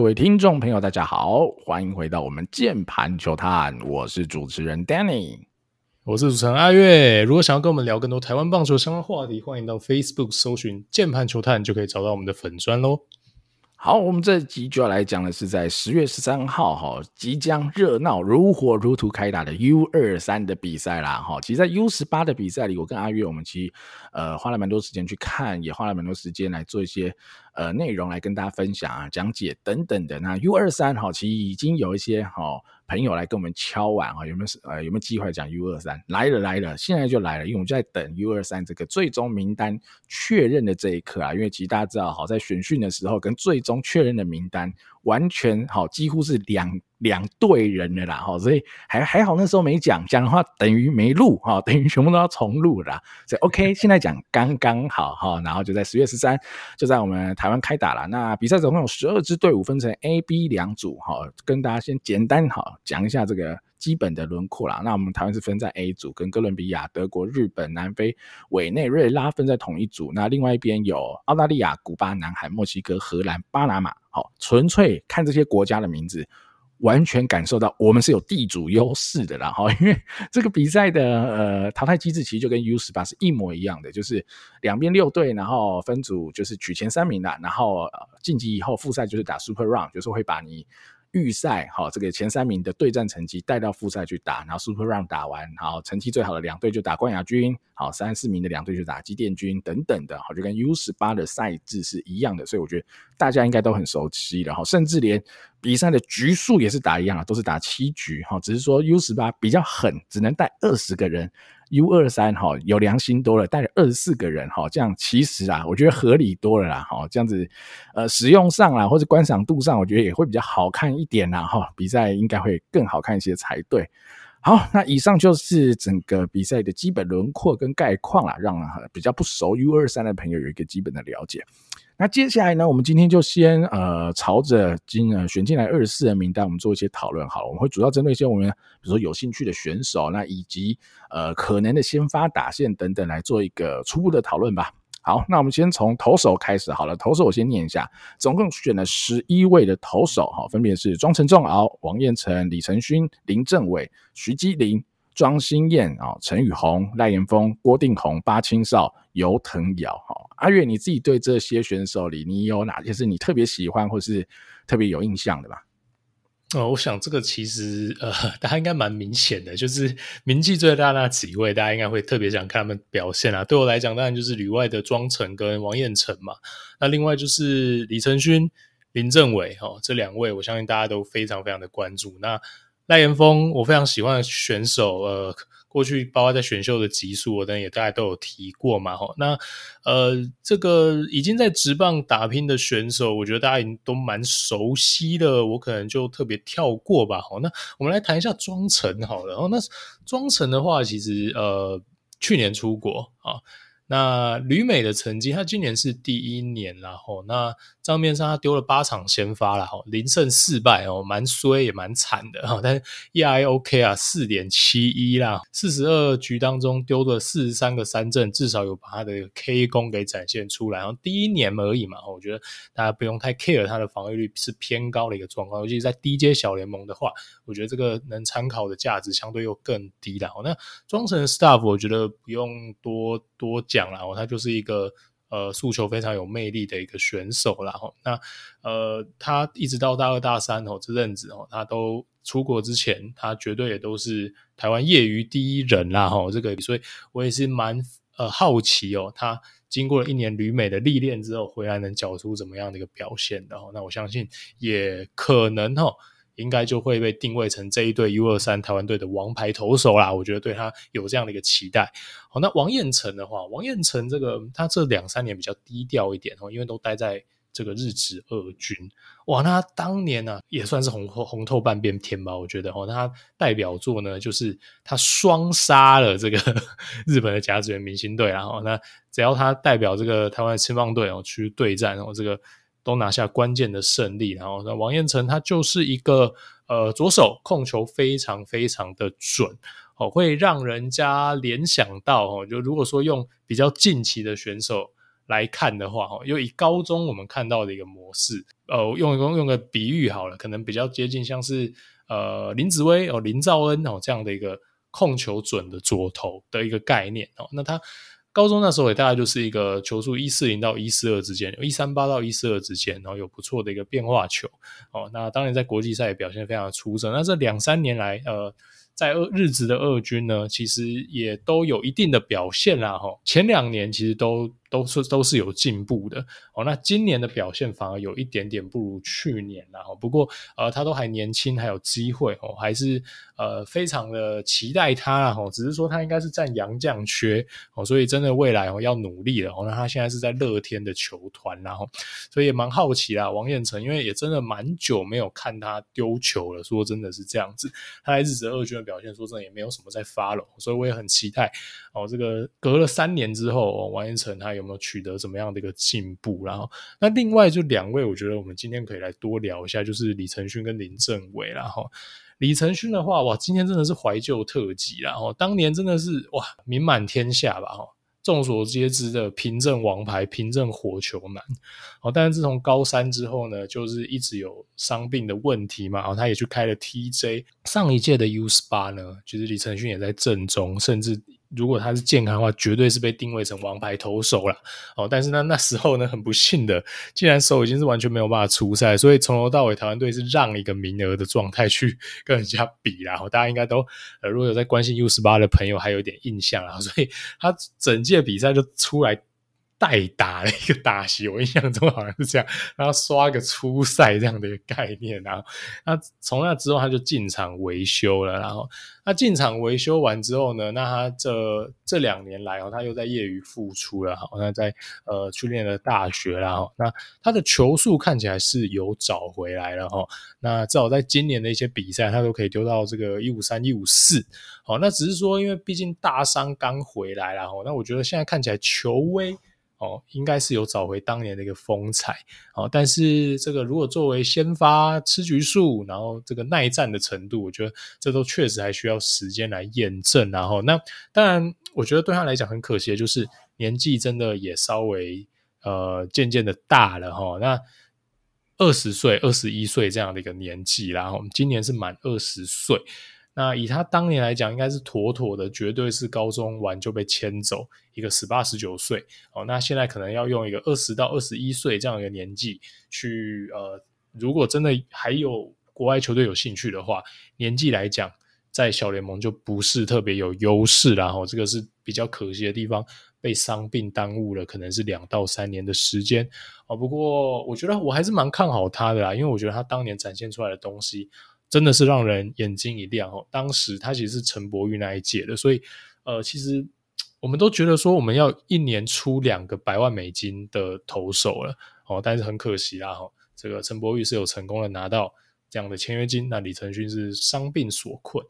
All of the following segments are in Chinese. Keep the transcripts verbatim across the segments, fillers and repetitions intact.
各位听众朋友大家好，欢迎回到我们键盘球探，我是主持人 Danny， 我是主持人阿月。如果想要跟我们聊更多台湾棒球相关话题，欢迎到 Facebook 搜寻键盘球探就可以找到我们的粉专咯。好，我们这集就要来讲的是在十月十三号即将热闹如火如荼开打的 U二十三 的比赛啦。其实在 U十八 的比赛里，我跟阿月我们其实、呃、花了蛮多时间去看，也花了蛮多时间来做一些呃内容来跟大家分享啊、讲解等等的。那 U二十三 其实已经有一些好朋友来跟我们敲碗，有没有呃有没有机会讲 U二十三？ 来了来了，现在就来了，因为我们就在等 U二十三 这个最终名单确认的这一刻啊。因为其实大家知道，好在选训的时候跟最终确认的名单完全好几乎是两两队人的啦，所以还还好那时候没讲，讲的话等于没录，等于全部都要重录啦。所以 OK， 现在讲刚刚好，然后就在十月十三就在我们台湾开打啦。那比赛总共有十二支队伍，分成 A B 两组，跟大家先简单讲一下这个基本的轮廓啦。那我们台湾是分在 A 组，跟哥伦比亚、德国、日本、南非、委内瑞拉分在同一组。那另外一边有澳大利亚、古巴、南韩、墨西哥、荷兰、巴拿马。好，纯粹看这些国家的名字，完全感受到我们是有地主优势的啦。因为这个比赛的呃淘汰机制其实就跟 U十八 是一模一样的，就是两边六队，然后分组就是取前三名啦，然后晋级以后复赛就是打 super round， 就是会把你预赛好这个前三名的对战成绩带到复赛去打，然后 super round 打完，好成绩最好的两队就打冠亚军，好三四名的两队就打季殿军等等的，好就跟 U十八 的赛制是一样的，所以我觉得大家应该都很熟悉了，甚至连比赛的局数也是打一样，都是打七局，只是说 U十八 比较狠，只能带二十个人， U二十三 有良心多了，带了二十四个人，这样其实啊，我觉得合理多了啦，这样子呃，使用上啦或者观赏度上，我觉得也会比较好看一点啦，比赛应该会更好看一些才对。好，那以上就是整个比赛的基本轮廓跟概况啦，让比较不熟 U二十三 的朋友有一个基本的了解。那接下来呢，我们今天就先呃朝着今呃选进来二十四人名单，我们做一些讨论好了。我们会主要针对一些我们比如说有兴趣的选手，那以及呃可能的先发打线等等来做一个初步的讨论吧。好，那我们先从投手开始好了。投手我先念一下，总共选了十一位的投手，分别是庄成仲敖、王彦辰、李承勋、林政伟、徐基麟、庄心燕、陈宇宏、赖延峰、郭定宏、巴清少、尤腾尧。阿月，你自己对这些选手里，你有哪些是你特别喜欢或是特别有印象的吧？哦，我想这个其实呃，大家应该蛮明显的，就是名气最大那几位，大家应该会特别想看他们表现啊。对我来讲，当然就是旅外的庄成跟王彦辰嘛。那另外就是李承勋、林政伟、哦、这两位，我相信大家都非常非常的关注。那赖延峰，我非常喜欢的选手，呃，过去包括在选秀的集数，我等也大家都有提过嘛。哦、那呃，这个已经在职棒打拼的选手，我觉得大家已经都蛮熟悉的，我可能就特别跳过吧。哦、那我们来谈一下庄成好了。哦、那庄成的话，其实呃，去年出国啊。哦那旅美的成绩，他今年是第一年啦吼。那账面上他丢了八场先发啦吼，零胜四败哦，蛮衰也蛮惨的吼。但是 E R A OK 啊， 四点七一 啦，四十二局当中丢了四十三个三振，至少有把他的 K 功给展现出来。然后第一年而已嘛，我觉得大家不用太 care 他的防御率是偏高的一个状况，尤其是在低阶小联盟的话，我觉得这个能参考的价值相对又更低啦。那庄成的 staff 我觉得不用多多讲。他就是一个呃诉求非常有魅力的一个选手啦。那呃，他一直到大二大三哦这阵子哦，他都出国之前，他绝对也都是台湾业余第一人啦。哦、这个所以我也是蛮呃好奇哦，他经过了一年旅美的历练之后，回来能缴出怎么样的一个表现的。哦、那我相信也可能哦。应该就会被定位成这一队 U二十三 台湾队的王牌投手啦，我觉得对他有这样的一个期待。好，那王彦辰的话，王彦辰这个他这两三年比较低调一点，因为都待在这个日职二军。哇，那他当年啊也算是 红, 红透半边天吧，我觉得。哦，那他代表作呢，就是他双杀了这个日本的甲子园明星队啦。哦，那只要他代表这个台湾的青棒队哦去对战，然后这个都拿下关键的胜利。然后王彦辰他就是一个呃左手控球非常非常的准，哦、会让人家联想到，哦、就如果说用比较近期的选手来看的话，因为以高中我们看到的一个模式，呃，用用个比喻好了，可能比较接近像是呃林子威、哦、林兆恩、哦、这样的一个控球准的左投的一个概念、哦、那他高中那时候也大概就是一个球速一四零到一四二之间，一三八到一四二之间，然后有不错的一个变化球、哦、那当然在国际赛也表现非常的出色。那这两三年来呃在日职的二军呢其实也都有一定的表现啦、哦、前两年其实都都是都是有进步的、哦、那今年的表现反而有一点点不如去年啦、哦、不过呃他都还年轻还有机会、哦、还是呃非常的期待他啦、哦、只是说他应该是占洋将缺、哦、所以真的未来、哦、要努力了、哦、那他现在是在乐天的球团啦、哦、所以也蛮好奇啦王彦辰，因为也真的蛮久没有看他丢球了，说真的是这样子，他在日职二军的表现说真的也没有什么在follow，所以我也很期待、哦、这个隔了三年之后、哦、王彦辰他有没有取得怎么样的一个进步。然后那另外就两位我觉得我们今天可以来多聊一下，就是李承勋跟林正伟。然后李承勋的话，哇，今天真的是怀旧特辑啦，当年真的是哇名满天下吧，众所皆知的平政王牌、平政火球男、哦、但是自从高三之后呢就是一直有伤病的问题嘛、哦、他也去开了 T J。 上一届的 U 十八 呢其实李承勋也在阵中，甚至如果他是健康的话绝对是被定位成王牌投手啦、哦、但是 那, 那时候呢很不幸的，既然手已经是完全没有办法出赛，所以从头到尾台湾队是让一个名额的状态去跟人家比啦、哦、大家应该都、呃、如果有在关心 U 十八 的朋友还有点印象啦，所以他整届比赛就出来代打了一个打席，我印象中好像是这样，然后刷个初赛这样的一个概念。然后那从那之后他就进场维修了，然后他进场维修完之后呢，那他这这两年来、哦、他又在业余复出了，那在呃去练了大学啦、哦、那他的球速看起来是有找回来了、哦、那至少在今年的一些比赛他都可以丢到这个一五三、一五四、哦、那只是说因为毕竟大伤刚回来啦、哦、那我觉得现在看起来球威哦、应该是有找回当年的一个风采、哦、但是这个如果作为先发吃局数，然后这个耐战的程度，我觉得这都确实还需要时间来验证、啊哦、那当然我觉得对他来讲很可惜的就是年纪真的也稍微呃渐渐的大了、哦、那二十岁、二十一岁这样的一个年纪啦、哦、今年是满二十岁，那以他当年来讲应该是妥妥的绝对是高中完就被牵走一个十八、十九岁、哦、那现在可能要用一个二十到二十一岁这样一个年纪去呃，如果真的还有国外球队有兴趣的话，年纪来讲在小联盟就不是特别有优势啦、哦、这个是比较可惜的地方，被伤病耽误了可能是两到三年的时间、哦、不过我觉得我还是蛮看好他的啦，因为我觉得他当年展现出来的东西真的是让人眼睛一亮、哦、当时他其实是陈柏宇那一届的，所以呃，其实我们都觉得说我们要一年出两个百万美金的投手了、哦、但是很可惜啦、哦、这个陈柏宇是有成功的拿到这样的签约金，那李承勋是伤病所困，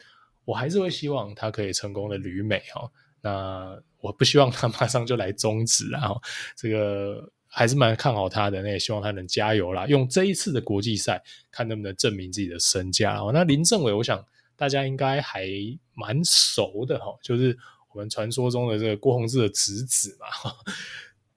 我还是会希望他可以成功的旅美、哦、那我不希望他马上就来终止啦、哦、这个还是蛮看好他的，那也希望他能加油啦，用这一次的国际赛看能不能证明自己的身价、哦、那林正伟我想大家应该还蛮熟的、哦、就是我们传说中的这个郭泓志的侄子嘛、哦，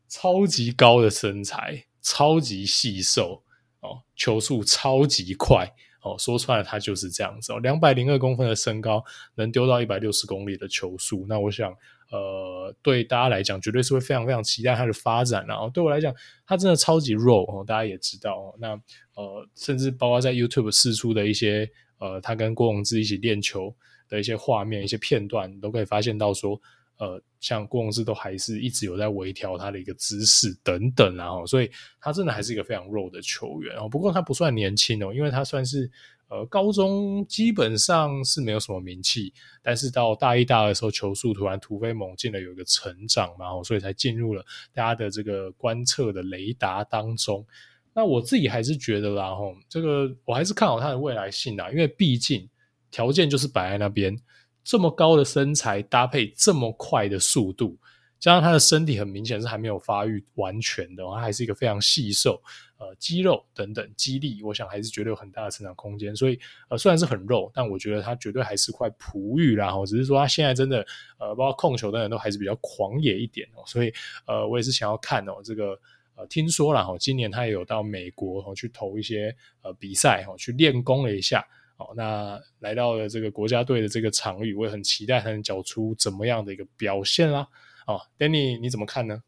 超级高的身材，超级细瘦、哦、球速超级快、哦、说穿了他就是这样子、哦、两百零二公分的身高能丢到一百六十公里的球速，那我想呃，对大家来讲绝对是会非常非常期待他的发展、啊，然后对我来讲他真的超级肉、哦、大家也知道、哦、那呃，甚至包括在 YouTube 释出的一些呃，他跟郭泓志一起练球的一些画面一些片段都可以发现到说呃，像郭泓志都还是一直有在微调他的一个姿势等等、啊哦、所以他真的还是一个非常肉的球员、哦、不过他不算年轻哦，因为他算是呃，高中基本上是没有什么名气，但是到大一大二的时候球速突然突飞猛进的有一个成长嘛、哦、所以才进入了大家的这个观测的雷达当中。那我自己还是觉得啦、哦、这个我还是看好他的未来性啦，因为毕竟条件就是摆在那边，这么高的身材搭配这么快的速度，加上他的身体很明显是还没有发育完全的，他还是一个非常细瘦，呃，肌肉等等肌力我想还是绝对有很大的成长空间，所以呃，虽然是很肉，但我觉得他绝对还是块璞玉啦，只是说他现在真的呃，包括控球等等都还是比较狂野一点、哦、所以呃，我也是想要看哦这个呃，听说啦、哦、今年他也有到美国、哦、去投一些呃比赛、哦、去练功了一下哦、那来到了这个国家队的这个场域，我也很期待他能缴出怎么样的一个表现啦、哦、Danny 你怎么看呢？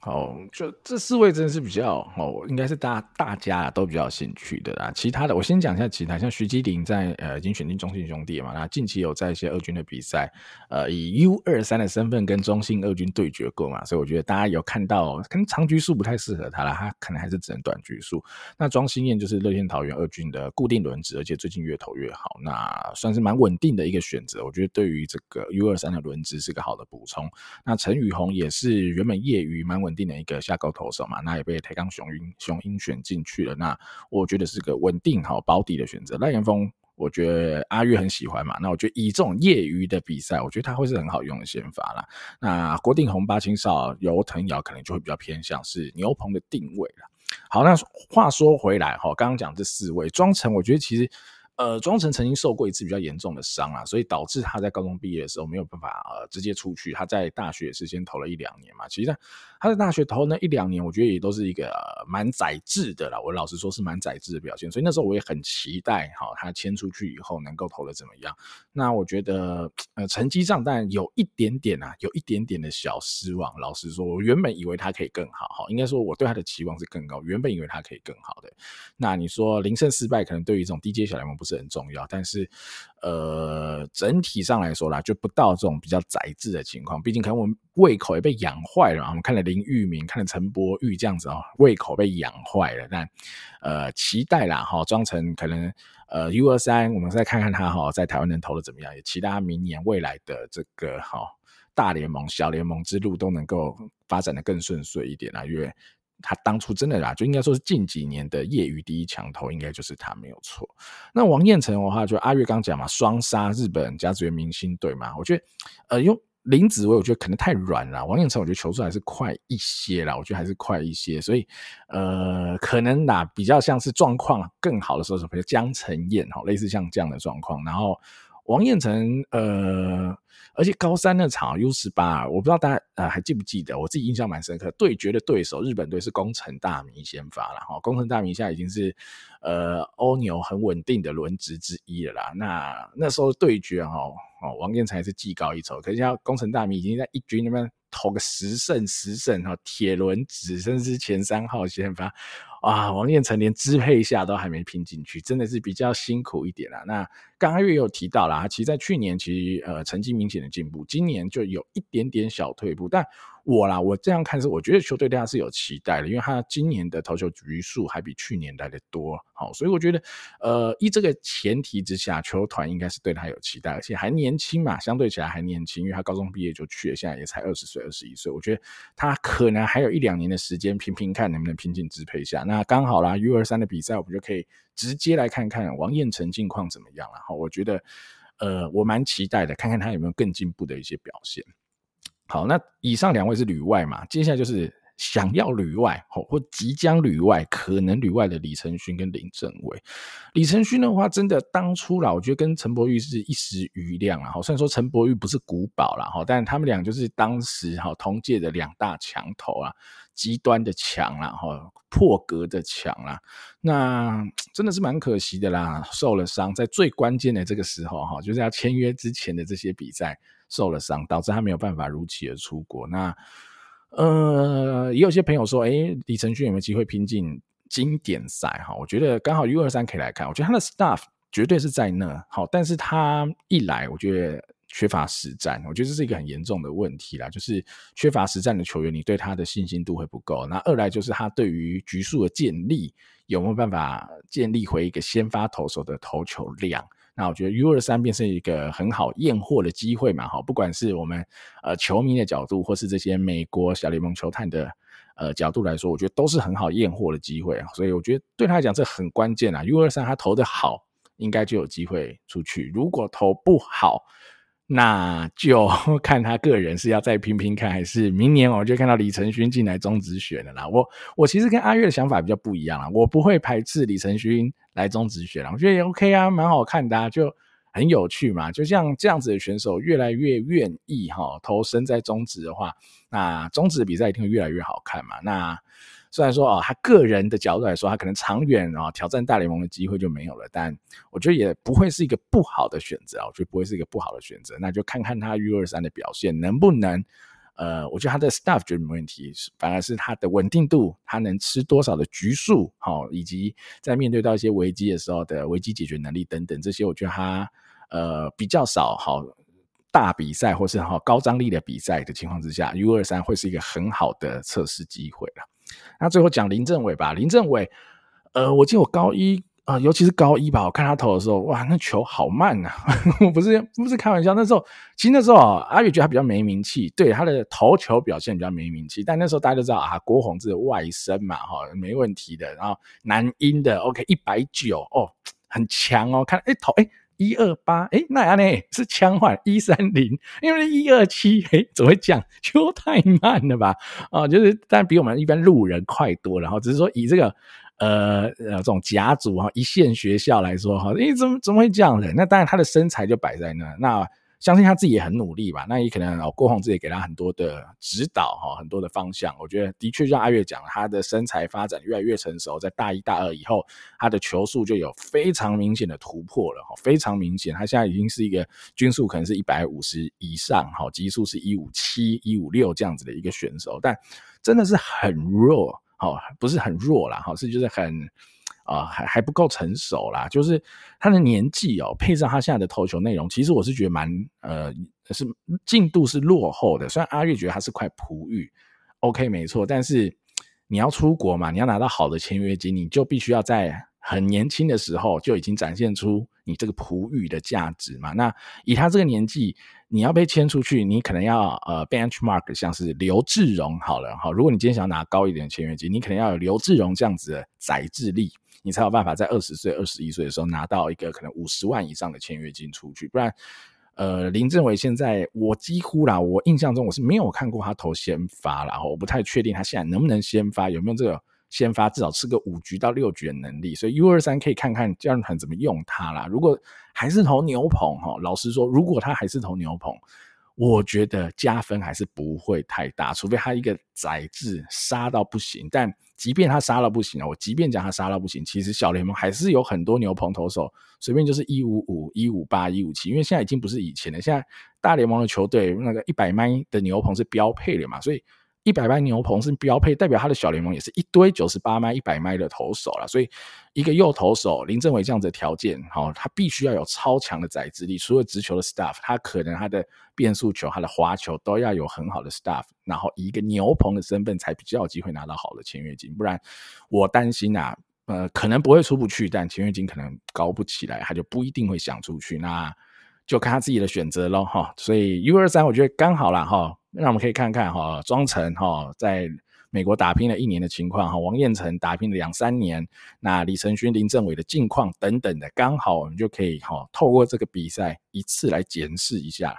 好，就这四位真的是比较、哦、应该是 大, 大家都比较有兴趣的啦。其他的我先讲一下其他，像徐基麟在、呃、已经选进中信兄弟嘛，那近期有在一些二军的比赛、呃、以 U 二十三 的身份跟中信二军对决过嘛，所以我觉得大家有看到跟长局数不太适合他啦，他可能还是只能短局数。那庄心燕就是乐天桃园二军的固定轮值，而且最近越投越好，那算是蛮稳定的一个选择，我觉得对于这个 U 二十三 的轮值是个好的补充。那陈宇宏也是原本业余蛮稳定稳定的一个下勾投手嘛，那也被台钢雄鹰雄鹰选进去了，那我觉得是个稳定好保底的选择。赖元峰我觉得阿月很喜欢嘛，那我觉得以这种业余的比赛我觉得他会是很好用的先发啦。那郭定宏八青少游腾尧可能就会比较偏向是牛棚的定位啦。好，那话说回来刚刚讲这四位，庄成我觉得其实呃，庄成曾经受过一次比较严重的伤啊，所以导致他在高中毕业的时候没有办法呃直接出去。他在大学也是先投了一两年嘛，其实他在大学投那一两年，我觉得也都是一个呃蛮宰制的啦。我老实说是蛮宰制的表现，所以那时候我也很期待好、哦、他签出去以后能够投的怎么样。那我觉得呃成绩上当然有一点点啊，有一点点的小失望。老实说，我原本以为他可以更好，应该说我对他的期望是更高，原本以为他可以更好的。那你说零胜四败，可能对于这种低阶小联盟不是很重要，但是呃，整体上来说啦，就不到这种比较宰制的情况。毕竟可能我们胃口也被养坏了，我们看了林玉明，看了陈柏宇这样子、哦、胃口被养坏了。但呃，期待啦哈，庄成可能呃 U 二十三， 我们再看看他哈、哦、在台湾能投的怎么样，也期待他明年未来的这个哈、哦、大联盟、小联盟之路都能够发展的更顺遂一点啦，因为他当初真的啦，就应该说是近几年的业余第一强投，应该就是他没有错。那王彦辰的话，就阿月刚讲嘛，双杀日本甲子园明星队嘛，我觉得呃用林子威我觉得可能太软了，王彦辰我觉得球速还是快一些啦，我觉得还是快一些，所以呃可能啦比较像是状况更好的时候，什么江晨彦类似像这样的状况，然后。王彦辰呃，而且高三那场 U 十八 我不知道大家、呃、还记不记得，我自己印象蛮深刻，对决的对手日本队是宫城大弥先发啦、哦、宫城大弥现在已经是呃欧牛很稳定的轮值之一了啦，那那时候对决、哦哦、王彦辰还是技高一筹，可是宫城大弥已经在一军那边投个十胜十胜、哦、铁轮值甚至前三号先发啊，王彦辰连支配下都还没拼进去，真的是比较辛苦一点啦。那刚刚也有提到啦，其实在去年其实呃成绩明显的进步，今年就有一点点小退步，但我啦我这样看是我觉得球队对他是有期待的，因为他今年的投球局数还比去年来的多，好，所以我觉得呃依这个前提之下，球团应该是对他有期待，而且还年轻嘛，相对起来还年轻，因为他高中毕业就去了，现在也才二十岁二十一岁，我觉得他可能还有一两年的时间拼拼看能不能拼进支配下。那刚好啦 U 二十三 的比赛我们就可以直接来看看王彦辰近况怎么样啦，我觉得呃，我蛮期待的，看看他有没有更进步的一些表现。好，那以上两位是旅外嘛，接下来就是想要旅外或即将旅外可能旅外的李承勋跟林振伟。李承勋的话真的当初啦，我觉得跟陈柏宇是一时瑜亮啦，虽然说陈柏宇不是古堡啦，但他们俩就是当时同届的两大强头啦，极端的强啦，破格的强啦，那真的是蛮可惜的啦，受了伤，在最关键的这个时候，就是要签约之前的这些比赛受了伤，导致他没有办法如期的出国。那呃，也有些朋友说，诶，李承勋有没有机会拼进经典赛？我觉得刚好 U 二十三 可以来看，我觉得他的 staff 绝对是在那，好，但是他一来，我觉得缺乏实战，我觉得这是一个很严重的问题啦，就是缺乏实战的球员，你对他的信心度会不够。那二来就是他对于局数的建立，有没有办法建立回一个先发投手的投球量？那我觉得 U 二十三 便是一个很好验货的机会嘛，不管是我们呃球迷的角度，或是这些美国小联盟球探的呃角度来说，我觉得都是很好验货的机会，所以我觉得对他来讲这很关键啦。U 二十三 他投得好，应该就有机会出去；如果投不好，那就看他个人是要再拼拼看，还是明年我就看到李承勋进来中职选了啦。我我其实跟阿月的想法比较不一样啦，我不会排斥李承勋来中职选啦，我觉得也 OK 啊，蛮好看的啊，就很有趣嘛。就像这样子的选手越来越愿意齁投身在中职的话，那中职比赛一定会越来越好看嘛。那虽然说、哦、他个人的角度来说，他可能长远、哦、挑战大联盟的机会就没有了，但我觉得也不会是一个不好的选择、啊、我觉得不会是一个不好的选择。那就看看他 U 二十三 的表现能不能呃，我觉得他的 staff 绝对没问题，反而是他的稳定度，他能吃多少的局数、哦、以及在面对到一些危机的时候的危机解决能力等等，这些我觉得他呃比较少好、哦大比赛或是高张力的比赛的情况之下， U 二十三 会是一个很好的测试机会啦。那最后讲林政伟吧，林政伟呃，我记得我高一、呃、尤其是高一吧，我看他投的时候，哇，那球好慢啊我不是不是开玩笑，那时候其实那时候阿宇觉得他比较没名气，对，他的投球表现比较没名气，但那时候大家都知道啊，郭泓志外甥嘛、哦、没问题的，然后南英的 OK 一百九十 哦，很强哦，看诶投诶一二八，诶那样呢是枪换一三零，因为一二七诶怎么会这样，球太慢了吧、哦、就是但比我们一般路人快多了，只是说以这个呃呃这种甲组一线学校来说，诶怎么怎么会这样的，那当然他的身材就摆在那，那相信他自己也很努力吧，那也可能、哦、郭泓志也给他很多的指导、哦、很多的方向，我觉得的确像阿月讲，他的身材发展越来越成熟，在大一大二以后他的球速就有非常明显的突破了、哦、非常明显，他现在已经是一个均速可能是一百五十以上、哦、极速是一五七、一五六这样子的一个选手，但真的是很弱、哦、不是很弱啦、哦、是就是很呃、还, 还不够成熟啦，就是他的年纪哦，配上他现在的投球内容，其实我是觉得蛮呃是进度是落后的，虽然阿月觉得他是块璞玉 OK 没错，但是你要出国嘛，你要拿到好的签约金，你就必须要在很年轻的时候就已经展现出你这个璞玉的价值嘛，那以他这个年纪你要被签出去，你可能要呃 benchmark 像是刘志荣好了、哦、如果你今天想要拿高一点的签约金，你可能要有刘志荣这样子的宰制力，你才有办法在二十岁、二十一岁的时候拿到一个可能五十万以上的签约金出去，不然呃，林政伟现在我几乎啦，我印象中我是没有看过他投先发啦，我不太确定他现在能不能先发，有没有这个先发至少吃个五局到六局的能力，所以 U 二十三 可以看看教练团怎么用他啦，如果还是投牛棚，老实说如果他还是投牛棚，我觉得加分还是不会太大，除非他一个宰制杀到不行，但即便他杀到不行，我即便讲他杀到不行，其实小联盟还是有很多牛棚投手随便就是一五五、一五八、一五七，因为现在已经不是以前了，现在大联盟的球队那个一百迈的牛棚是标配的嘛，所以一百迈牛棚是标配，代表他的小联盟也是一堆九十八迈、一百迈的投手啦，所以一个右投手林政伟这样子的条件、哦、他必须要有超强的宰制力，除了直球的 staff， 他可能他的变速球、他的滑球都要有很好的 staff， 然后以一个牛棚的身份才比较有机会拿到好的签约金，不然我担心啊，呃，可能不会出不去，但签约金可能高不起来，他就不一定会想出去，那就看他自己的选择咯、哦、所以 U 二十三 我觉得刚好啦、哦、那我们可以看看、哦、庄成、哦、在美国打拼了一年的情况，王彦辰打拼了两三年，那李承勋、林政伟的近况等等的，刚好我们就可以、哦、透过这个比赛一次来检视一下。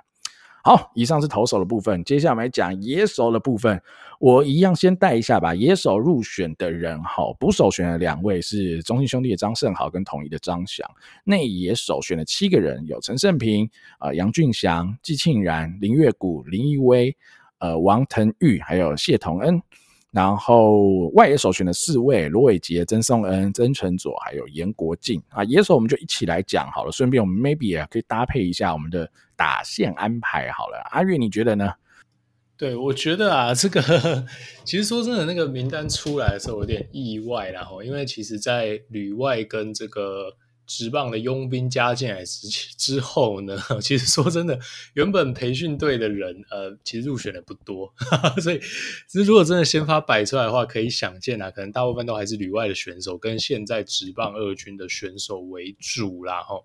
好，以上是投手的部分，接下来我们来讲野手的部分，我一样先带一下吧。野手入选的人、哦、捕手选了两位，是中信兄弟的张胜豪跟统一的张翔，内野手选了七个人，有陈胜平、呃、杨俊翔、季庆然、林月谷、林奕威、呃、王腾玉还有谢同恩，然后外野手选了四位，罗伟杰、曾颂恩、曾成佐还有严国靖啊。野手我们就一起来讲好了，顺便我们 maybe 也可以搭配一下我们的打线安排好了。阿月你觉得呢？对，我觉得啊，这个其实说真的，那个名单出来的时候有点意外啦，因为其实在旅外跟这个职棒的佣兵加进来之后呢，其实说真的，原本培训队的人呃，其实入选的不多哈哈，所以如果真的先发摆出来的话，可以想见啊，可能大部分都还是旅外的选手跟现在职棒二军的选手为主啦齁。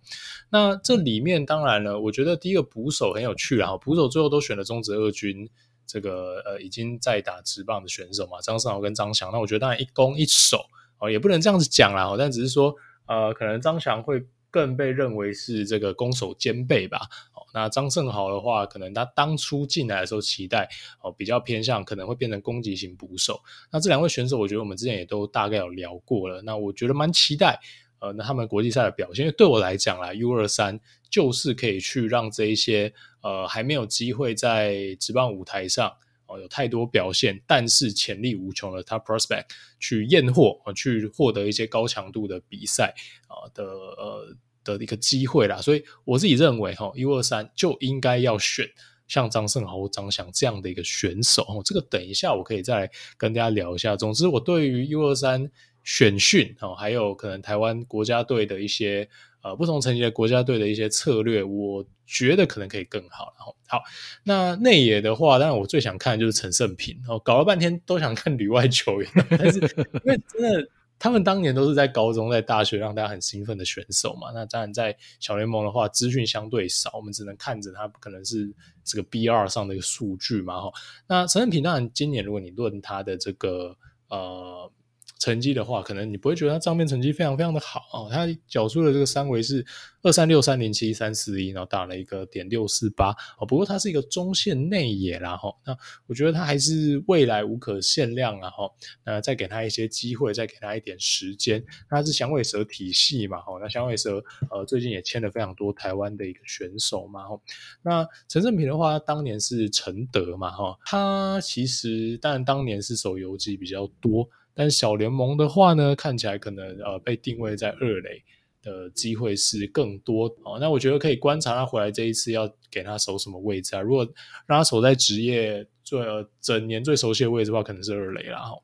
那这里面当然了，我觉得第一个捕手很有趣啦，捕手最后都选了中职二军这个呃已经在打职棒的选手嘛，张胜豪跟张翔，那我觉得当然一攻一守、哦、也不能这样子讲啦，但只是说呃，可能张翔会更被认为是这个攻守兼备吧、哦、那张胜豪的话，可能他当初进来的时候期待、哦、比较偏向可能会变成攻击型捕手。那这两位选手我觉得我们之前也都大概有聊过了，那我觉得蛮期待呃，那他们国际赛的表现，因为对我来讲啦 U 二十三 就是可以去让这一些呃还没有机会在职棒舞台上、呃、有太多表现但是潜力无穷的 Top Prospect 去验货、呃、去获得一些高强度的比赛、呃、的呃的一个机会啦。所以我自己认为、哦、U 二十三 就应该要选像张胜豪、张翔这样的一个选手、哦、这个等一下我可以再来跟大家聊一下。总之我对于 U 二十三选训、哦、还有可能台湾国家队的一些呃不同层级的国家队的一些策略，我觉得可能可以更好。然后好，那内野的话，当然我最想看的就是陈胜平、哦、搞了半天都想看旅外球员，但是因为真的他们当年都是在高中在大学让大家很兴奋的选手嘛，那当然在小联盟的话资讯相对少，我们只能看着他可能是这个 B 二 上的一个数据嘛。哦、那陈胜平当然今年如果你论他的这个呃成绩的话，可能你不会觉得他账面成绩非常非常的好、哦、他缴出的这个三围是二三六、三零七、三四一，然后打了一个点六四八、哦、不过他是一个中线内野啦、哦、那我觉得他还是未来无可限量啦、哦、那再给他一些机会，再给他一点时间。他是响尾蛇体系嘛、哦、那响尾蛇、呃、最近也签了非常多台湾的一个选手嘛、哦、那陈胜平的话当年是承德嘛、哦、他其实当然当年是守游击比较多，但小联盟的话呢，看起来可能呃被定位在二垒的机会是更多、哦、那我觉得可以观察他回来这一次要给他守什么位置啊。如果让他守在职业最、呃、整年最熟悉的位置的话，可能是二垒啦、哦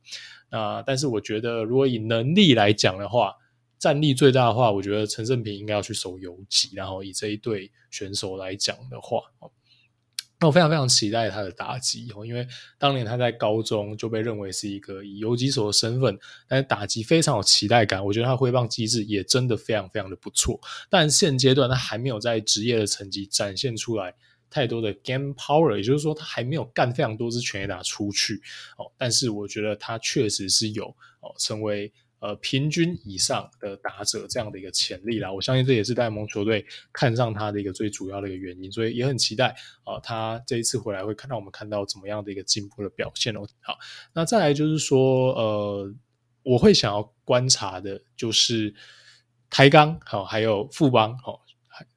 呃、但是我觉得如果以能力来讲的话，战力最大的话，我觉得陈胜平应该要去守游击，然后以这一队选手来讲的话、哦，那我非常非常期待他的打击、哦、因为当年他在高中就被认为是一个以游击手的身份，但是打击非常有期待感，我觉得他挥棒机制也真的非常非常的不错，但现阶段他还没有在职业的成绩展现出来太多的 game power， 也就是说他还没有干非常多支全垒打出去、哦、但是我觉得他确实是有、哦、成为呃，平均以上的打者这样的一个潜力啦，我相信这也是戴蒙球队看上他的一个最主要的一个原因，所以也很期待啊、呃，他这一次回来会看到我们看到怎么样的一个进步的表现哦。好，那再来就是说，呃，我会想要观察的就是台钢好、哦，还有富邦好、哦、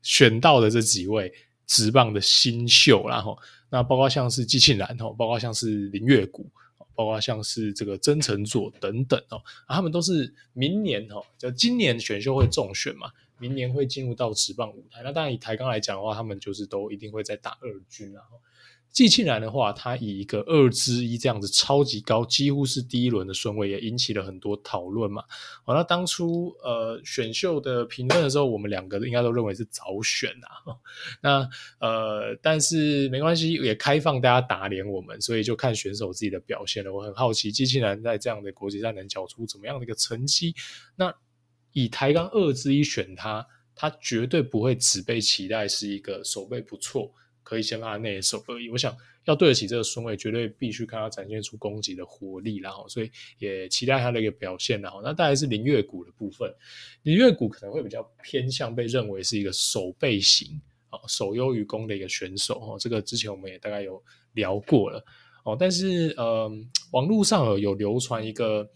选到的这几位职棒的新秀啦，吼、哦，那包括像是季庆然吼、哦，包括像是林月谷。包括像是这个曾成佐等等、哦啊、他们都是明年、哦、就今年选秀会中选嘛，明年会进入到职棒舞台。那当然以台钢来讲的话，他们就是都一定会在打二军、啊哦、季庆然的话，他以一个二之一这样子超级高，几乎是第一轮的顺位，也引起了很多讨论嘛。哦、那当初呃选秀的评论的时候，我们两个应该都认为是早选啊。哦、那呃，但是没关系，也开放大家打脸我们，所以就看选手自己的表现了。我很好奇季庆然在这样的国际赛能缴出怎么样的一个成绩。那以台钢二之一选他，他绝对不会只被期待是一个守备不错，可以先发内野手而已。我想要对得起这个顺位，绝对必须看他展现出攻击的活力啦，所以也期待他的一个表现啦。那大概是林月谷的部分，林月谷可能会比较偏向被认为是一个守备型守优于攻的一个选手，这个之前我们也大概有聊过了。但是、呃、网络上有流传一个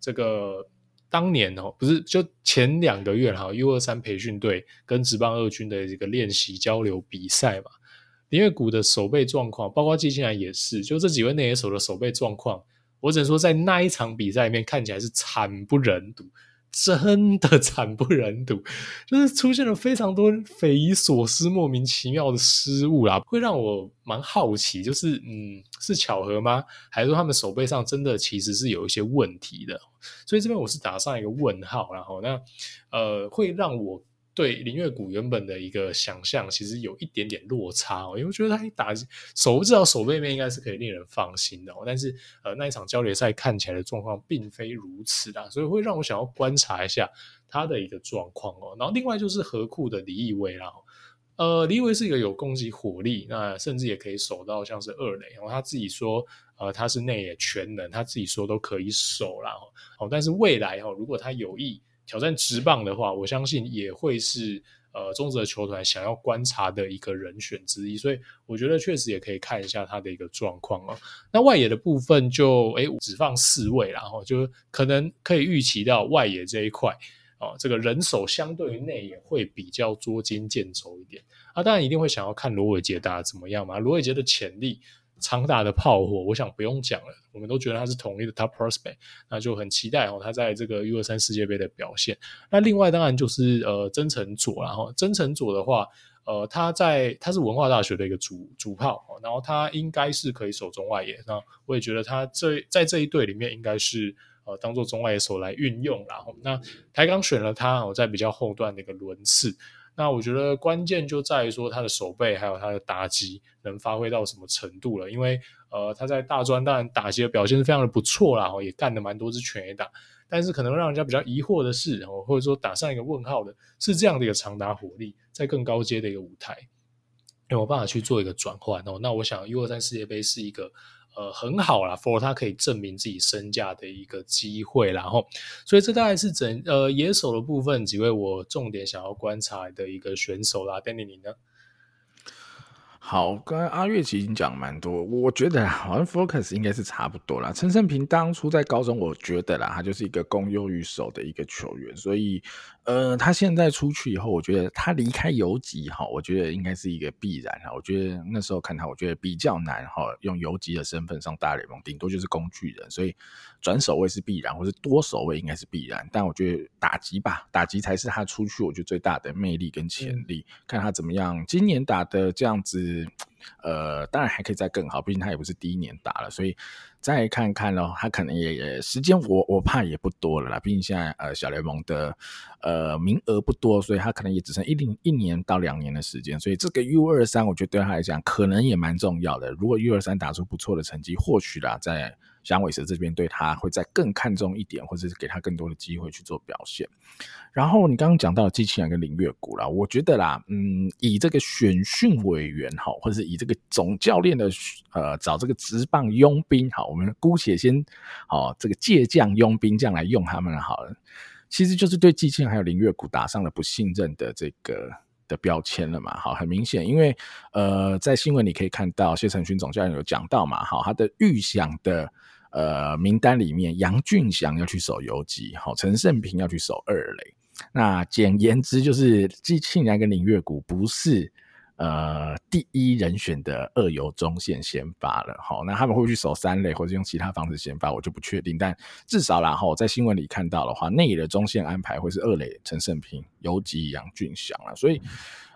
这个当年哦，不是就前两个月哈 U 二十三 培训队跟职棒二军的一个练习交流比赛嘛，林月谷的守备状况，包括季庆然也是，就这几位内野手的守备状况，我只能说在那一场比赛里面看起来是惨不忍睹，真的惨不忍睹，就是出现了非常多匪夷所思、莫名其妙的失误啦，会让我蛮好奇，就是嗯，是巧合吗？还是说他们守备上真的其实是有一些问题的？所以这边我是打上一个问号，然后那呃，会让我对林月谷原本的一个想象其实有一点点落差、哦、因为我觉得他一打手至少手背面应该是可以令人放心的、哦、但是、呃、那一场交流赛看起来的状况并非如此啦，所以会让我想要观察一下他的一个状况、哦、然后另外就是合库的李易威啦、哦呃、李易威是一个有攻击火力，那甚至也可以守到像是二垒、哦、他自己说、呃、他是内野全能，他自己说都可以守啦、哦哦、但是未来、哦、如果他有意挑战职棒的话，我相信也会是呃中职的球团想要观察的一个人选之一，所以我觉得确实也可以看一下他的一个状况哦。那外野的部分就诶只放四位啦，哦，就可能可以预期到外野这一块哦，这个人手相对于内也会比较捉襟见肘一点啊。当然一定会想要看罗伟杰打怎么样嘛，罗伟杰的潜力长打的炮火我想不用讲了，我们都觉得他是统一的 top prospect， 那就很期待，哦，他在这个 U 二十三 世界杯的表现。那另外当然就是呃曾成佐啦，哦，曾成佐的话呃他在他是文化大学的一个主主炮，哦，然后他应该是可以守中外野，那我也觉得他这在这一队里面应该是呃当做中外野手来运用啦，哦，那台钢选了他，哦，在比较后段的一个轮次，那我觉得关键就在于说他的守备还有他的打击能发挥到什么程度了，因为呃他在大专当然打击的表现是非常的不错啦，也干了蛮多支全垒打，但是可能让人家比较疑惑的是，或者说打上一个问号的是这样的一个长打火力在更高阶的一个舞台有办法去做一个转换哦。那我想 U 二十三 世界杯是一个呃，很好啦 ，for 他可以证明自己身价的一个机会啦，吼，所以这大概是整呃野手的部分几位我重点想要观察的一个选手啦。Danny 你呢？好，刚才阿月其实已经讲蛮多，我觉得好像 focus 应该是差不多啦。陈胜平当初在高中，我觉得啦，他就是一个攻优于守的一个球员，所以呃，他现在出去以后，我觉得他离开游击哈，我觉得应该是一个必然哈。我觉得那时候看他，我觉得比较难哈，用游击的身份上大联盟，顶多就是工具人，所以转守卫是必然，或是多守卫应该是必然。但我觉得打击吧，打击才是他出去我觉得最大的魅力跟潜力，嗯，看他怎么样。今年打的这样子。呃，当然还可以再更好，毕竟他也不是第一年打了，所以再看看咯，他可能 也, 也时间我我怕也不多了啦，毕竟现在呃小联盟的呃名额不多，所以他可能也只剩一零一年到两年的时间，所以这个 U 二十三 我觉得对他来讲可能也蛮重要的，如果 U 二十三 打出不错的成绩，或许啦在响尾蛇这边对他会再更看重一点，或者是给他更多的机会去做表现。然后你刚刚讲到机器人跟林月谷啦，我觉得啦，嗯，以这个选训委员好，或者是以这个总教练的呃找这个职棒佣兵好，我们姑且先好，哦，这个借将佣兵这样来用他们好了，其实就是对机器人还有林月谷打上了不信任的这个。的标签了嘛，好，很明显，因为呃，在新闻你可以看到谢承勋总教练有讲到嘛，好，他的预想的呃名单里面，杨俊祥要去守游击，好，陈胜平要去守二垒，那简言之就是季庆然跟林月谷不是呃第一人选的二游中线先发了，好，那他们会去守三垒或者用其他方式先发，我就不确定，但至少啦，在新闻里看到的话，内野的中线安排会是二垒陈胜平，游击杨俊祥啦，所以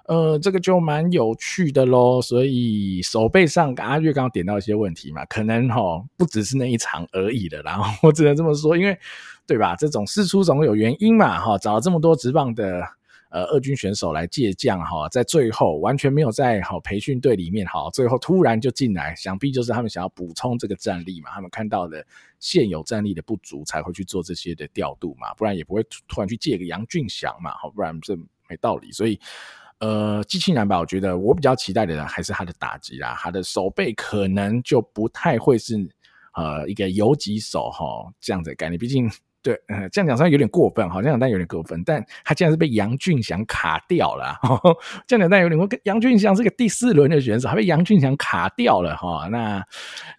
呃这个就蛮有趣的咯，所以守备上阿月刚刚点到一些问题嘛，可能齁不只是那一场而已的啦，我只能这么说，因为对吧，这种事出总有原因嘛，齁，找了这么多职棒的呃，二军选手来借将哈，在最后完全没有在好培训队里面哈，最后突然就进来，想必就是他们想要补充这个战力嘛，他们看到了现有战力的不足，才会去做这些的调度嘛，不然也不会突然去借个杨俊祥嘛，好，不然这没道理，所以。呃，季庆然吧，我觉得我比较期待的还是他的打击啦，他的守备可能就不太会是呃一个游击手哈这样子的概念，毕竟。对，呃，这样讲上有点过分，好，这样讲但有点过分，但他竟然是被杨俊祥卡掉了，呵呵，这样讲但有点过分，杨俊祥是个第四轮的选手，他被杨俊祥卡掉了，哦，那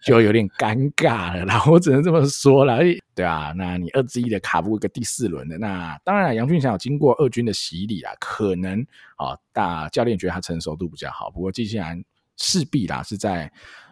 就有点尴尬了啦，我只能这么说啦，对啊，那你二之一的卡不一个第四轮的，那当然杨俊祥有经过二军的洗礼啦，可能，哦，大教练觉得他成熟度比较好，不过季庆然势必啦是在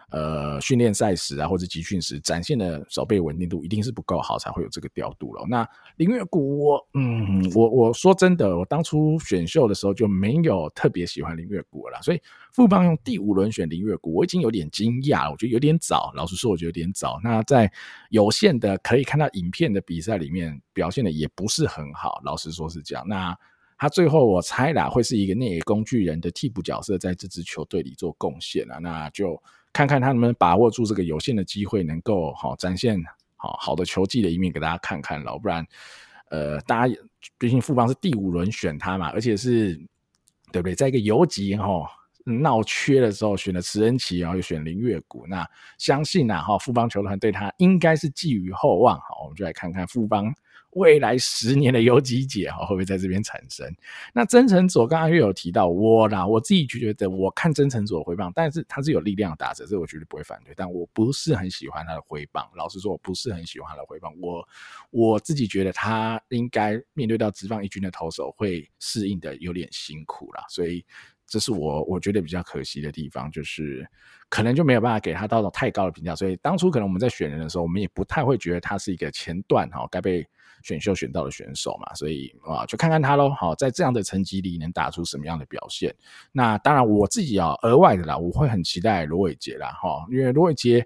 呃，训练赛时啊，或者集训时展现的守备稳定度一定是不够好，才会有这个调度了。那林月谷，我嗯，我我说真的，我当初选秀的时候就没有特别喜欢林月谷了啦，所以富邦用第五轮选林月谷，我已经有点惊讶了，我觉得有点早，老实说，我觉得有点早。那在有限的可以看到影片的比赛里面，表现的也不是很好，老实说是这样。那他最后我猜啦，会是一个内野工具人的替补角色，在这支球队里做贡献啦，那就。看看他能不能把握住这个有限的机会，能够好展现好好的球技的一面给大家看看了，不然，呃，大家毕竟富邦是第五轮选他嘛，而且是对不对，在一个游击哈闹缺的时候选了池恩奇，然后又选林月谷，那相信啊哈富邦球团对他应该是寄予厚望，好，我们就来看看富邦未来十年的游击解会不会在这边产生。那真诚左刚刚又有提到我啦，我自己觉得我看真诚左挥棒，但是他是有力量的打者，这我绝对不会反对，但我不是很喜欢他的挥棒，老实说我不是很喜欢他的挥棒，我我自己觉得他应该面对到职棒一军的投手会适应的有点辛苦啦，所以这是我我觉得比较可惜的地方，就是可能就没有办法给他到太高的评价，所以当初可能我们在选人的时候，我们也不太会觉得他是一个前段好该被选秀选到的选手嘛，所以啊，就看看他咯，在这样的成绩里能打出什么样的表现。那当然我自己啊额外的啦，我会很期待罗伟杰啦，因为罗伟杰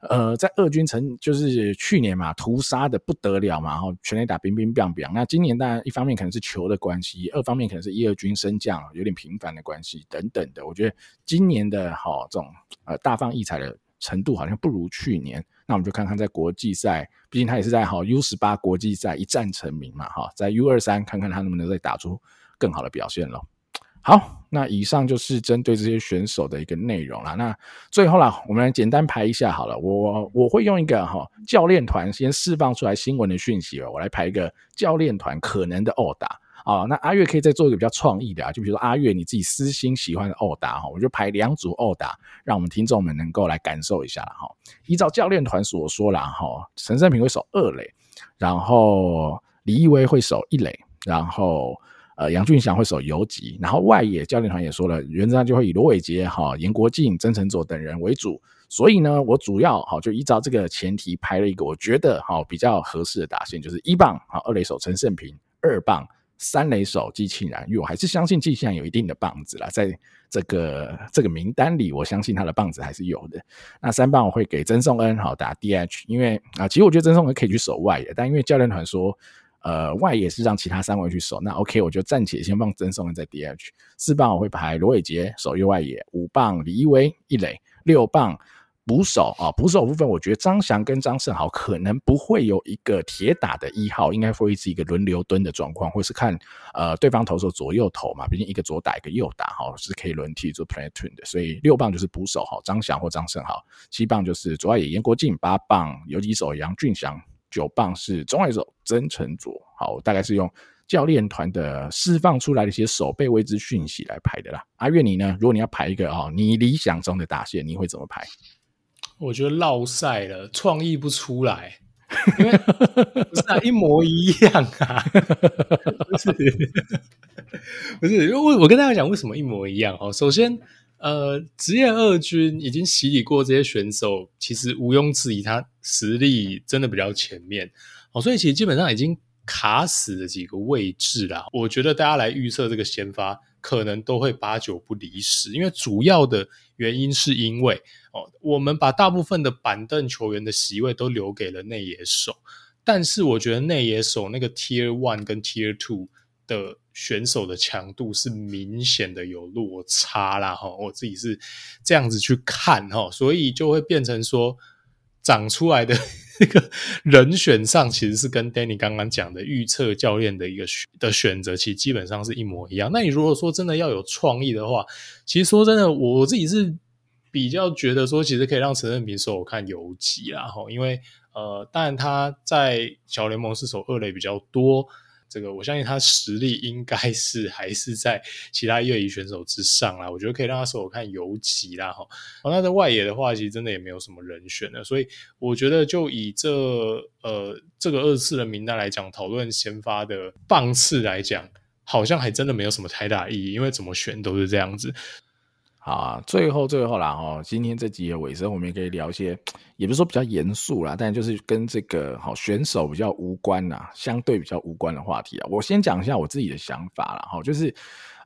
呃，在二军成就是去年嘛，屠杀的不得了嘛，然后全垒打冰冰冰冰。那今年当然一方面可能是球的关系，二方面可能是一二军升降有点频繁的关系等等的。我觉得今年的好、哦、这种呃大放异彩的程度好像不如去年。那我们就看看在国际赛，毕竟他也是在好 U 十八 国际赛一战成名嘛，哈，在 U 二十三 看看他能不能再打出更好的表现咯。好，那以上就是针对这些选手的一个内容啦。那最后啦，我们来简单排一下好了。我我会用一个、哦、教练团先释放出来新闻的讯息、哦、我来排一个教练团可能的殴打、哦、那阿月可以再做一个比较创意的、啊，就比如说阿月你自己私心喜欢的殴打、哦、我就排两组殴打，让我们听众们能够来感受一下啦、哦、依照教练团所说啦，哦、陈胜平会守二垒，然后李易威会守一垒，然后。呃，杨俊祥会守游击，然后外野教练团也说了，原则上就会以罗伟杰、哦、严国进、曾成佐等人为主，所以呢，我主要、哦、就依照这个前提排了一个我觉得、哦、比较合适的打线，就是一棒、哦、二垒手陈胜平，二棒三垒手季庆然，因为我还是相信季庆然有一定的棒子啦，在这个这个名单里，我相信他的棒子还是有的。那三棒我会给曾颂恩、哦、打 D H， 因为、呃、其实我觉得曾颂恩可以去守外野，但因为教练团说。呃，外也是让其他三位去守，那 OK 我就暂且先放曾颂恩在 D H， 四棒我会排罗伟杰守右外野，五棒李一威一垒，六棒捕手啊，捕手部分我觉得张翔跟张胜豪可能不会有一个铁打的一号，应该会是一个轮流蹲的状况，或是看呃对方投手左右投嘛，毕竟一个左打一个右打哈、哦，是可以轮替做 platoon 的，所以六棒就是捕手哈，张翔或张胜豪，七棒就是左外野严国进，八棒游击手杨俊祥。九棒是中外手曾成佐。好，我大概是用教练团的释放出来的一些守备位置讯息来排的啦。阿月你呢？如果你要排一个、哦、你理想中的打线，你会怎么排？我觉得落赛了，创意不出来，因为不是、啊、一模一样啊，不是不是，我我跟大家讲为什么一模一样、哦、首先。呃，职业二军已经洗礼过这些选手，其实毋庸置疑，他实力真的比较前面、哦、所以其实基本上已经卡死了几个位置啦。我觉得大家来预测这个先发，可能都会八九不离十，因为主要的原因是因为、哦、我们把大部分的板凳球员的席位都留给了内野手，但是我觉得内野手那个 Tier 一 跟 Tier 二的选手的强度是明显的有落差啦，我自己是这样子去看，所以就会变成说长出来的那个人选上其实是跟 Danny 刚刚讲的预测教练的一个的选择其实基本上是一模一样。那你如果说真的要有创意的话，其实说真的我自己是比较觉得说其实可以让陈胜平守我看游击啦，因为呃，当然他在小联盟是守二垒比较多，这个我相信他实力应该是还是在其他业余选手之上啦，我觉得可以让他守守看游击啦、哦、那在外野的话其实真的也没有什么人选了，所以我觉得就以这呃这个二次的名单来讲，讨论先发的棒次来讲好像还真的没有什么太大意义，因为怎么选都是这样子。好、啊，最后最后啦、哦、今天这集的尾声我们也可以聊一些，也不是说比较严肃啦，但就是跟这个、哦、选手比较无关啦，相对比较无关的话题啦。我先讲一下我自己的想法啦、哦、就是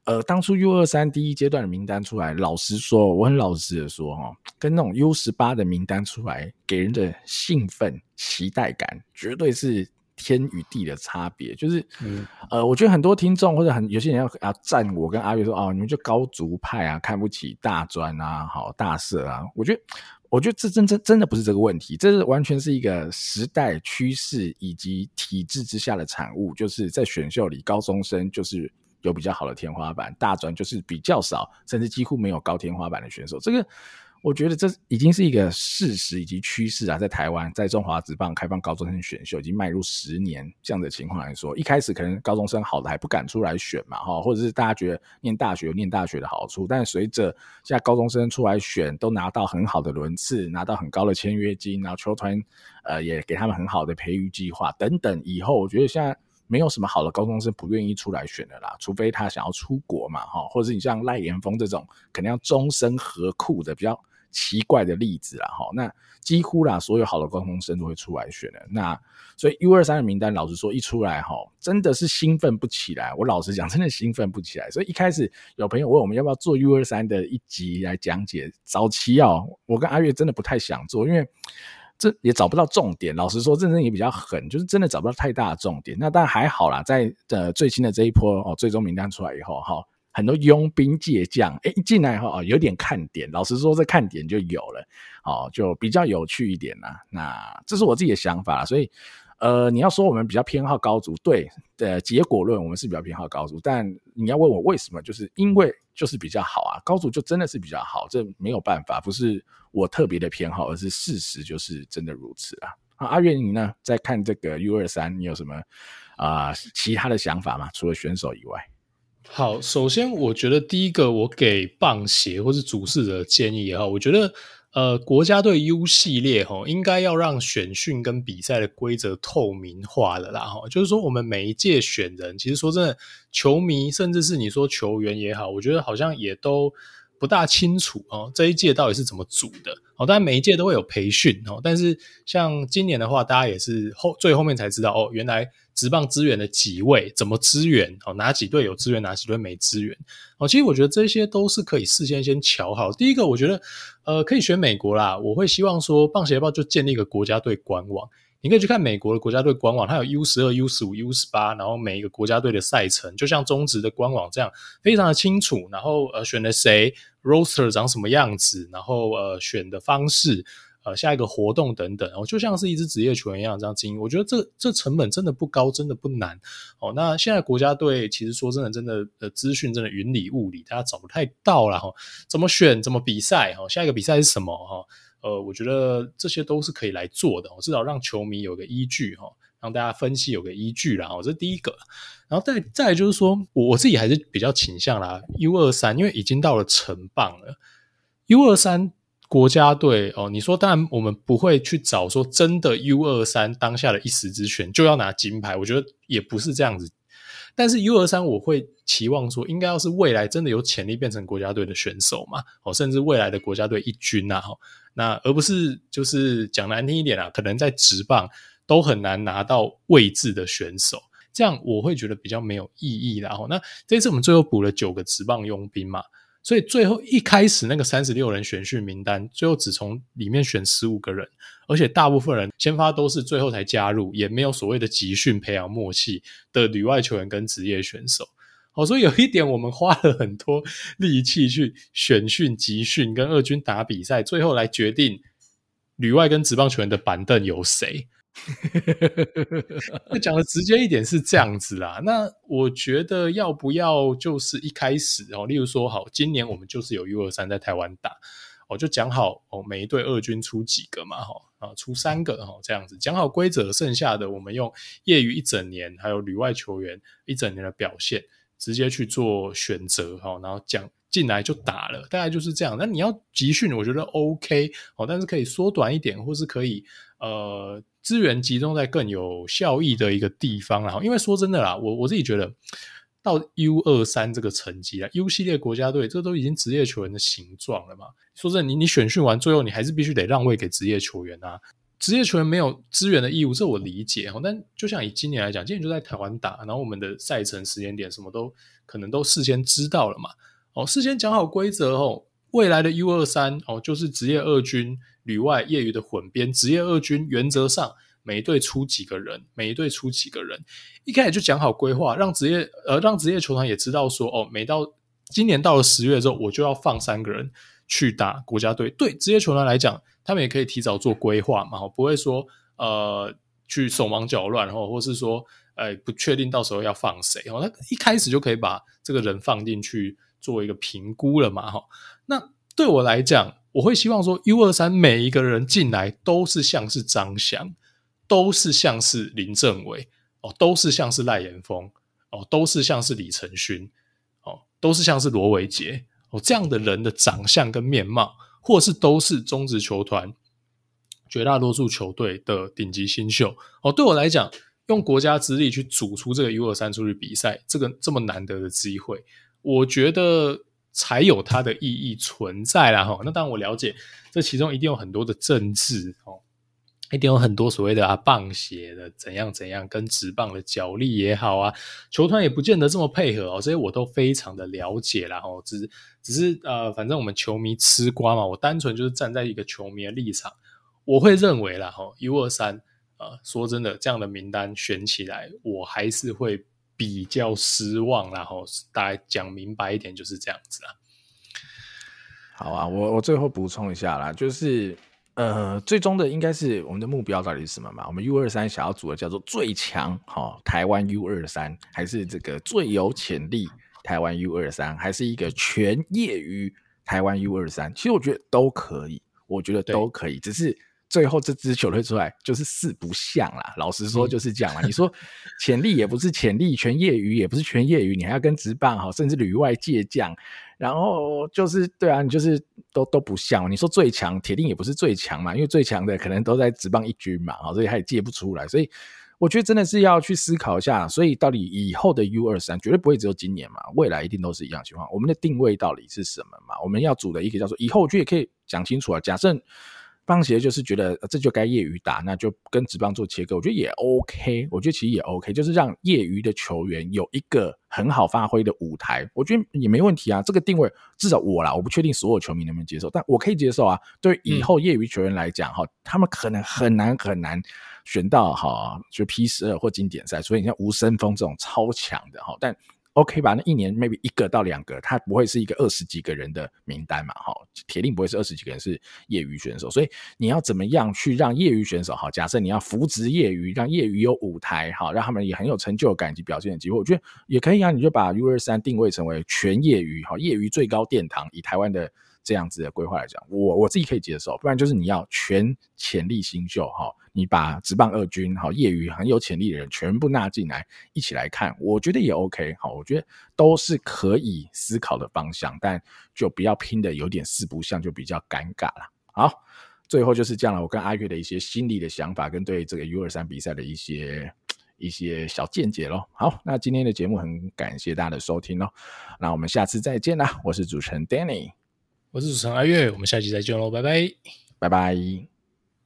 呃，当初 U 二十三 第一阶段的名单出来，老实说我很老实的说、哦、跟那种 U 十八 的名单出来给人的兴奋期待感绝对是天与地的差别，就是、嗯、呃，我觉得很多听众或者很有些人 要, 要赞我跟阿月说哦，你们就高足派啊，看不起大专啊，好大社啊，我觉得我觉得这真真真的不是这个问题，这是完全是一个时代趋势以及体制之下的产物，就是在选秀里高中生就是有比较好的天花板，大专就是比较少，甚至几乎没有高天花板的选手，这个我觉得这已经是一个事实以及趋势啊，在台湾，在中华职棒开放高中生选秀已经迈入十年这样的情况来说，一开始可能高中生好的还不敢出来选嘛，或者是大家觉得念大学有念大学的好处，但随着现在高中生出来选都拿到很好的轮次，拿到很高的签约金，然后球团、呃、也给他们很好的培育计划等等，以后我觉得现在没有什么好的高中生不愿意出来选的啦，除非他想要出国嘛，或者是你像赖延峰这种可能要终身合库的比较奇怪的例子啦，那几乎啦所有好的高中生都会出来选的。那所以 U 二十三 的名单老实说一出来真的是兴奋不起来，我老实讲真的兴奋不起来，所以一开始有朋友问我们要不要做 U 二十三 的一集来讲解，早期哦我跟阿月真的不太想做，因为这也找不到重点，老实说认真也比较狠，就是真的找不到太大的重点。那当然还好啦，在、呃、最新的这一波、哦、最终名单出来以后、哦、很多佣兵借将一进来、哦、有点看点，老实说这看点就有了、哦、就比较有趣一点啦。那这是我自己的想法啦，所以呃，你要说我们比较偏好高足，对的、呃、结果论我们是比较偏好高足，但你要问我为什么，就是因为就是比较好啊，高足就真的是比较好，这没有办法，不是我特别的偏好，而是事实就是真的如此啊。啊阿月你呢，在看这个 U 二十三 你有什么、呃、其他的想法吗？除了选手以外。好，首先我觉得第一个我给棒协或是主事者的建议，我觉得呃，国家队 U 系列齁应该要让选训跟比赛的规则透明化了啦齁，就是说我们每一届选人，其实说真的，球迷甚至是你说球员也好，我觉得好像也都不大清楚齁这一届到底是怎么组的齁，当然每一届都会有培训齁，但是像今年的话，大家也是后最后面才知道哦，原来职棒支援的几位怎么支援、哦、哪几队有支援哪几队没支援、哦、其实我觉得这些都是可以事先先瞧好。第一个我觉得呃，可以学美国啦，我会希望说棒协报就建立一个国家队官网，你可以去看美国的国家队官网，它有 U 十二 U 十五 U 十八， 然后每一个国家队的赛程就像中职的官网这样非常的清楚，然后呃选了谁 roster 长什么样子，然后呃选的方式，呃，下一个活动等等，哦，就像是一支职业球员一样这样经营，我觉得这这成本真的不高，真的不难。哦，那现在国家队其实说真的，真的呃，资讯真的云里雾里，大家找不太到啦，哦，怎么选，怎么比赛，哦，下一个比赛是什么，哦，呃，我觉得这些都是可以来做的，哦，至少让球迷有个依据，哦，让大家分析有个依据啦，哦，这是第一个。然后再再来就是说，我自己还是比较倾向啦 U 二十三， 因为已经到了成棒了 U 二十三。国家队哦，你说当然我们不会去找说真的 U 二十三 当下的一时之选就要拿金牌，我觉得也不是这样子，但是 U 二十三 我会期望说应该要是未来真的有潜力变成国家队的选手嘛，哦，甚至未来的国家队一军啊，哦，那而不是就是讲难听一点啊，可能在职棒都很难拿到位置的选手，这样我会觉得比较没有意义啦，哦，那这次我们最后补了九个职棒佣兵嘛，所以最后一开始那个三十六人选训名单最后只从里面选十五个人，而且大部分人先发都是最后才加入，也没有所谓的集训培养默契的旅外球员跟职业选手，哦，所以有一点我们花了很多力气去选训集训跟二军打比赛，最后来决定旅外跟职棒球员的板凳有谁那讲的直接一点是这样子啦，那我觉得要不要就是一开始，哦，例如说好今年我们就是有 U 二十三 在台湾打，哦，就讲好，哦，每一队二军出几个嘛，哦，出三个，哦，这样子讲好规则，剩下的我们用业余一整年还有旅外球员一整年的表现直接去做选择，哦，然后讲进来就打了，大概就是这样。那你要集训我觉得 OK，哦，但是可以缩短一点，或是可以呃资源集中在更有效益的一个地方啦，因为说真的啦，我我自己觉得到 U 二十三 这个层级啦 U 系列国家队这都已经职业球员的形状了嘛，说真的，你你选训完最后你还是必须得让位给职业球员啊，职业球员没有资源的义务，这我理解，但就像以今年来讲，今年就在台湾打，然后我们的赛程时间点什么都可能都事先知道了嘛，哦，事先讲好规则后，未来的 U 二十三、哦，就是职业二军旅外业余的混编，职业二军原则上每一队出几个人每一队出几个人，一开始就讲好规划，让职业呃让职业球团也知道说，哦，每到今年到了十月之后我就要放三个人去打国家队，对职业球团来讲他们也可以提早做规划嘛，不会说呃去手忙脚乱，哦，或是说呃不确定到时候要放谁，哦，那一开始就可以把这个人放进去做一个评估了嘛，哦，那对我来讲我会希望说 U 二十三 每一个人进来都是像是张翔，都是像是林政伟、哦、都是像是赖延峰、哦、都是像是李承勋、哦、都是像是罗维杰、哦、这样的人的长相跟面貌，或是都是中职球团绝大多数球队的顶级新秀、哦、对我来讲用国家之力去组出这个 U 二十三 出去比赛，这个这么难得的机会，我觉得才有它的意义存在啦。那当然我了解这其中一定有很多的政治，一定有很多所谓的啊棒协的怎样怎样跟职棒的角力也好啊，球团也不见得这么配合哦，所以我都非常的了解啦。只是只是呃，反正我们球迷吃瓜嘛，我单纯就是站在一个球迷的立场，我会认为啦 U 二十三、呃、说真的这样的名单选起来我还是会比较失望啦，大家讲明白一点就是这样子啦。好啊，我我最后补充一下啦，就是呃，最终的应该是我们的目标到底是什么嘛？我们 U 二十三 想要组的叫做最强、哦、台湾 U 二十三， 还是这个最有潜力台湾 U 二十三， 还是一个全业余台湾 U 二十三？ 其实我觉得都可以，我觉得都可以，只是最后这支球队出来就是四不像啦，老实说就是这样啦。你说潜力也不是潜力，全业余也不是全业余，你还要跟职棒甚至旅外借将，然后就是对啊，你就是都都不像。你说最强铁定也不是最强嘛，因为最强的可能都在职棒一军嘛，所以他也借不出来，所以我觉得真的是要去思考一下，所以到底以后的 U 二十三 绝对不会只有今年嘛，未来一定都是一样情况。我们的定位到底是什么嘛？我们要组的一个叫做以后，我觉得也可以讲清楚啊。假设棒协就是觉得、呃、这就该业余打，那就跟职棒做切割，我觉得也 OK， 我觉得其实也 OK， 就是让业余的球员有一个很好发挥的舞台，我觉得也没问题啊。这个定位至少我啦，我不确定所有球迷能不能接受，但我可以接受啊。对于以后业余球员来讲、嗯、他们可能很难很难选到就 P 十二 或经典赛，所以你像吴森峰这种超强的，但 OK 吧，那一年 maybe 一个到两个，他不会是一个二十几个人的名单嘛，铁定不会是二十几个人是业余选手，所以你要怎么样去让业余选手，假设你要扶植业余，让业余有舞台，让他们也很有成就感及表现的机会，我觉得也可以啊。你就把 U 二十三 定位成为全业余，业余最高殿堂，以台湾的这样子的规划来讲，我我自己可以接受。不然就是你要全潜力新秀、哦、你把职棒二军、哦、业余很有潜力的人全部纳进来一起来看，我觉得也 OK、哦、我觉得都是可以思考的方向，但就不要拼的有点四不像，就比较尴尬了。好，最后就是这样了，我跟阿月的一些心理的想法跟对这个 U 二十三 比赛的一些一些小见解咯。好，那今天的节目很感谢大家的收听咯，那我们下次再见啦。我是主持人 Danny，我是主持人阿月，我们下期再见喽，拜拜，拜拜。